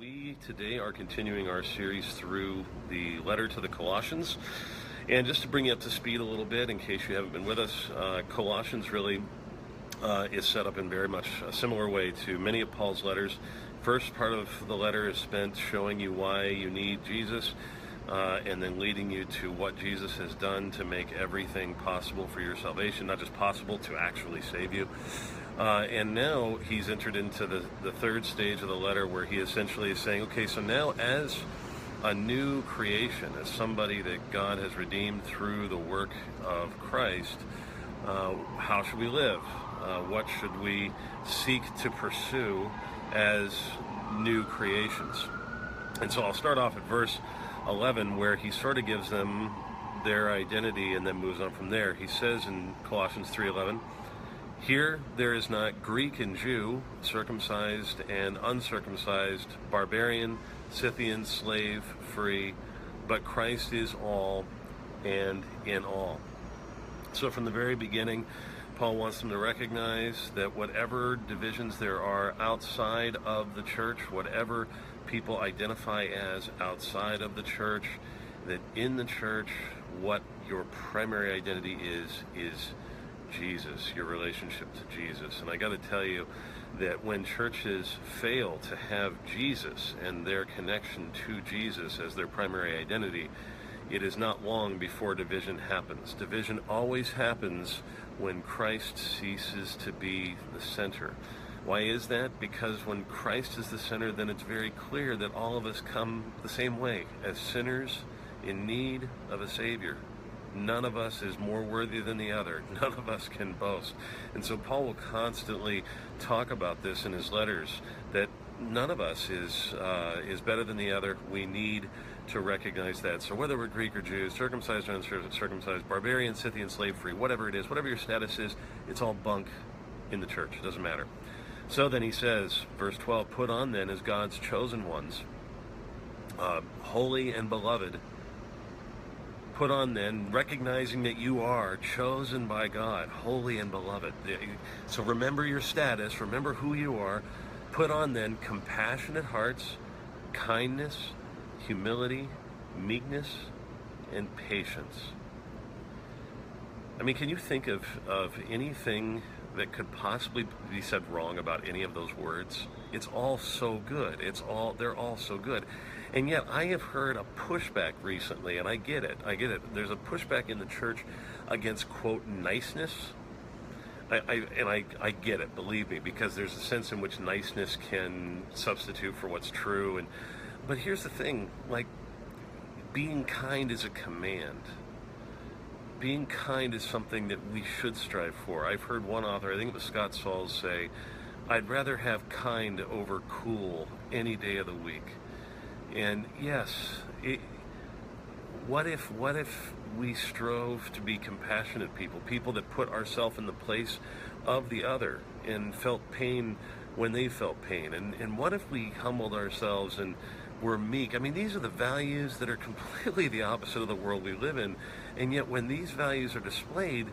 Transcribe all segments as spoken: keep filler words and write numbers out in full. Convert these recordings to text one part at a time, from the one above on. We today are continuing our series through the letter to the Colossians. And just to bring you up to speed a little bit, in case you haven't been with us, uh, Colossians really uh, is set up in very much a similar way to many of Paul's letters. First part of the letter is spent showing you why you need Jesus, uh, and then leading you to what Jesus has done to make everything possible for your salvation, not just possible, to actually save you. Uh, and now he's entered into the, the third stage of the letter, where he essentially is saying, okay, so now as a new creation, as somebody that God has redeemed through the work of Christ, uh, how should we live? Uh, what should we seek to pursue as new creations? And so I'll start off at verse eleven, where he sort of gives them their identity and then moves on from there. He says in Colossians three eleven, "Here there is not Greek and Jew, circumcised and uncircumcised, barbarian, Scythian, slave, free, but Christ is all and in all." So from the very beginning, Paul wants them to recognize that whatever divisions there are outside of the church, whatever people identify as outside of the church, that in the church, what your primary identity is, is Jesus, your relationship to Jesus. And I got to tell you that when churches fail to have Jesus and their connection to Jesus as their primary identity, it is not long before division happens. Division always happens when Christ ceases to be the center. Why is that? Because when Christ is the center, then it's very clear that all of us come the same way, as sinners in need of a Savior. None of us is more worthy than the other. None of us can boast. And so Paul will constantly talk about this in his letters, that none of us is uh, is better than the other. We need to recognize that. So whether we're Greek or Jew, circumcised or uncircumcised, barbarian, Scythian, slave-free, whatever it is, whatever your status is, it's all bunk in the church. It doesn't matter. So then he says, verse twelve, "Put on then as God's chosen ones, uh, holy and beloved." Put on then, recognizing that you are chosen by God, holy and beloved. So remember your status, remember who you are. Put on then compassionate hearts, kindness, humility, meekness, and patience. I mean, can you think of, of anything that could possibly be said wrong about any of those words? It's all so good. It's all, they're all so good. And yet I have heard a pushback recently, and I get it, I get it. There's a pushback in the church against, quote, niceness. I, I, and I, I get it, believe me, because there's a sense in which niceness can substitute for what's true. And but here's the thing, like, being kind is a command. Being kind is something that we should strive for. I've heard one author, I think it was Scott Sauls, say, "I'd rather have kind over cool any day of the week." And yes, it, what if what if we strove to be compassionate people, people that put ourselves in the place of the other and felt pain when they felt pain? And, and what if we humbled ourselves and were meek? I mean, these are the values that are completely the opposite of the world we live in. And yet when these values are displayed,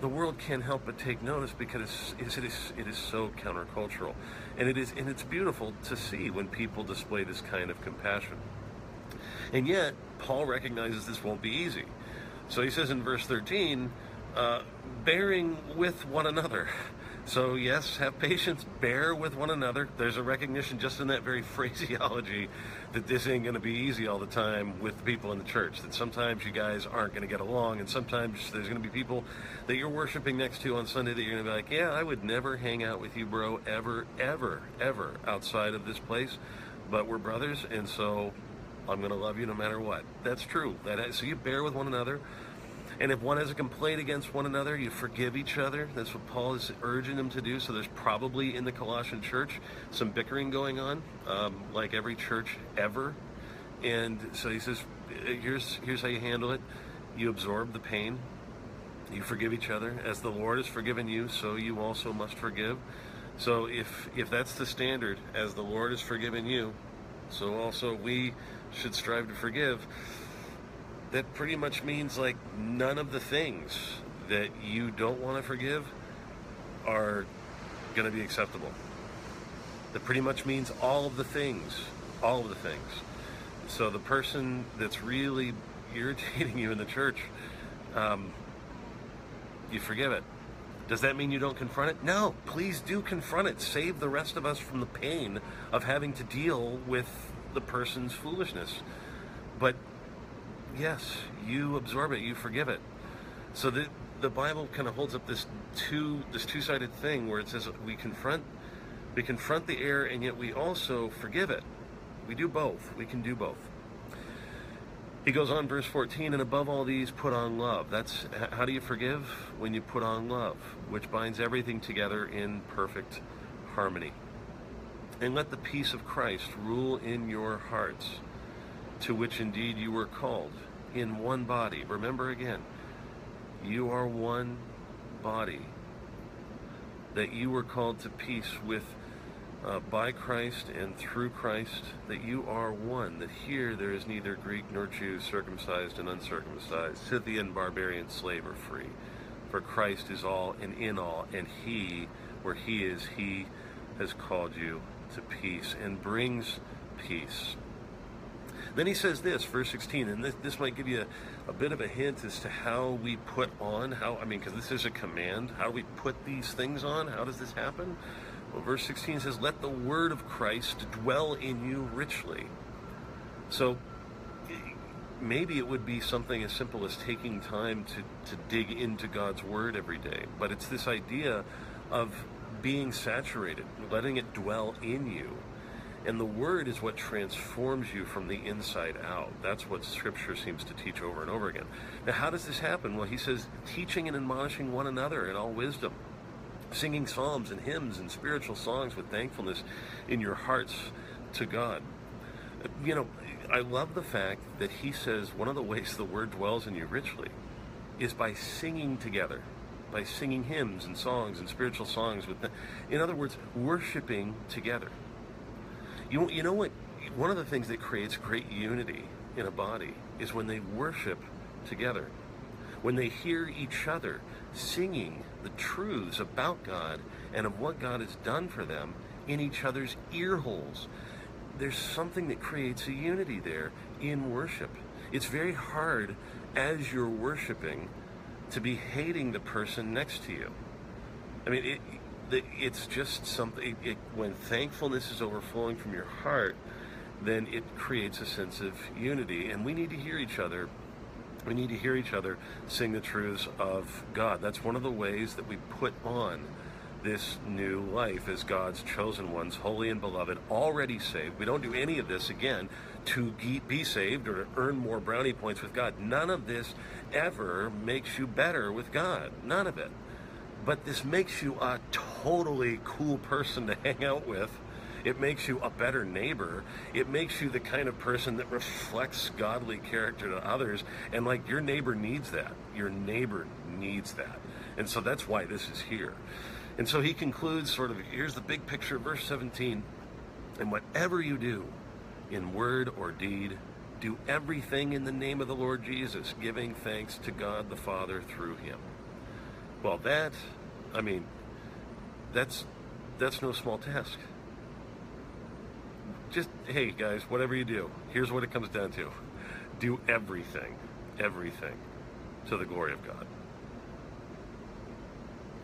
the world can't help but take notice, because it is, it is, it is so countercultural. And it is, and it's beautiful to see when people display this kind of compassion. And yet, Paul recognizes this won't be easy. So he says in verse thirteen, uh, bearing with one another. So yes, have patience, bear with one another. There's a recognition just in that very phraseology that this ain't going to be easy all the time with the people in the church, that sometimes you guys aren't going to get along, and sometimes there's going to be people that you're worshiping next to on Sunday that you're going to be like, yeah, I would never hang out with you, bro, ever, ever, ever outside of this place, but we're brothers, and so I'm going to love you no matter what. That's true. That, so you bear with one another. And if one has a complaint against one another, you forgive each other. That's what Paul is urging them to do. So there's probably in the Colossian church some bickering going on, um, like every church ever. And so he says, here's, here's how you handle it. You absorb the pain. You forgive each other. As the Lord has forgiven you, so you also must forgive. So if, if that's the standard, as the Lord has forgiven you, so also we should strive to forgive. That pretty much means, like, none of the things that you don't want to forgive are going to be acceptable. That pretty much means all of the things all of the things. So the person that's really irritating you in the church, um, you forgive it. Does that mean you don't confront it? No, please do confront it. Save the rest of us from the pain of having to deal with the person's foolishness. But yes, you absorb it, you forgive it. So the, the Bible kind of holds up this two this two-sided thing where it says we confront we confront the error, and yet we also forgive it. We do both. We can do both. He goes on, verse fourteen, and above all these, put on love. That's how do you forgive? When you put on love, which binds everything together in perfect harmony. And let the peace of Christ rule in your hearts, to which indeed you were called in one body. Remember again, you are one body, that you were called to peace with Uh, by Christ and through Christ, that you are one, that here there is neither Greek nor Jew, circumcised and uncircumcised, Scythian, barbarian, slave or free. For Christ is all and in all, and he, where he is, he has called you to peace and brings peace. Then he says this, verse sixteen, and this, this might give you a, a bit of a hint as to how we put on, how, I mean, because this is a command, how do we put these things on? How does this happen? Well, verse sixteen says, let the word of Christ dwell in you richly. So maybe it would be something as simple as taking time to, to dig into God's word every day. But it's this idea of being saturated, letting it dwell in you. And the word is what transforms you from the inside out. That's what scripture seems to teach over and over again. Now, how does this happen? Well, he says, teaching and admonishing one another in all wisdom, singing psalms and hymns and spiritual songs with thankfulness in your hearts to God. You know, I love the fact that he says one of the ways the word dwells in you richly is by singing together, by singing hymns and songs and spiritual songs with them. In other words, worshiping together. You, you know what? One of the things that creates great unity in a body is when they worship together, when they hear each other singing the truths about God and of what God has done for them in each other's ear holes. There's something that creates a unity there in worship. It's very hard as you're worshiping to be hating the person next to you. I mean, it, it, it's just something, it, it, when thankfulness is overflowing from your heart, then it creates a sense of unity, and we need to hear each other. We need to hear each other sing the truths of God. That's one of the ways that we put on this new life as God's chosen ones, holy and beloved, already saved. We don't do any of this, again, to be saved or to earn more brownie points with God. None of this ever makes you better with God. None of it. But this makes you a totally cool person to hang out with. It makes you a better neighbor. It makes you the kind of person that reflects godly character to others. And like, your neighbor needs that. Your neighbor needs that. And so that's why this is here. And so he concludes sort of, here's the big picture, verse seventeen. And whatever you do in word or deed, do everything in the name of the Lord Jesus, giving thanks to God the Father through him. Well, that, I mean, that's, that's no small task. Just, hey guys, whatever you do, here's what it comes down to. Do everything, everything to the glory of God.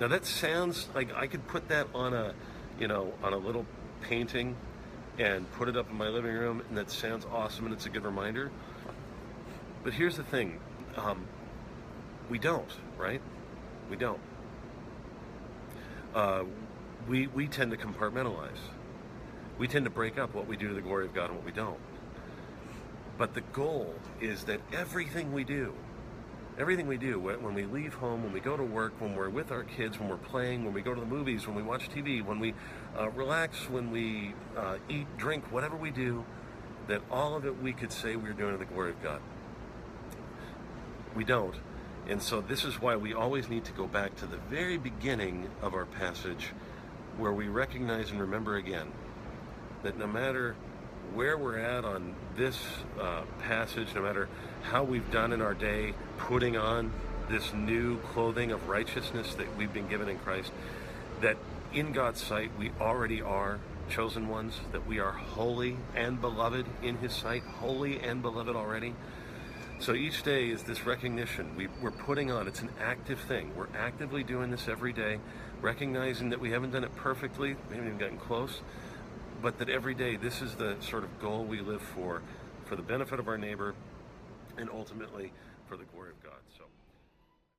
Now that sounds like I could put that on a, you know, on a little painting and put it up in my living room, and that sounds awesome and it's a good reminder. But here's the thing, um, we don't, right? We don't. Uh, we, we tend to compartmentalize. We tend to break up what we do to the glory of God and what we don't. But the goal is that everything we do, everything we do, when we leave home, when we go to work, when we're with our kids, when we're playing, when we go to the movies, when we watch T V, when we uh, relax, when we uh, eat, drink, whatever we do, that all of it we could say we're doing to the glory of God. We don't. And so this is why we always need to go back to the very beginning of our passage, where we recognize and remember again that no matter where we're at on this uh, passage, no matter how we've done in our day, putting on this new clothing of righteousness that we've been given in Christ, that in God's sight we already are chosen ones, that we are holy and beloved in His sight, holy and beloved already. So each day is this recognition we, we're putting on. It's an active thing. We're actively doing this every day, recognizing that we haven't done it perfectly, we haven't even gotten close, but that every day this is the sort of goal we live for, for the benefit of our neighbor and ultimately for the glory of God. So.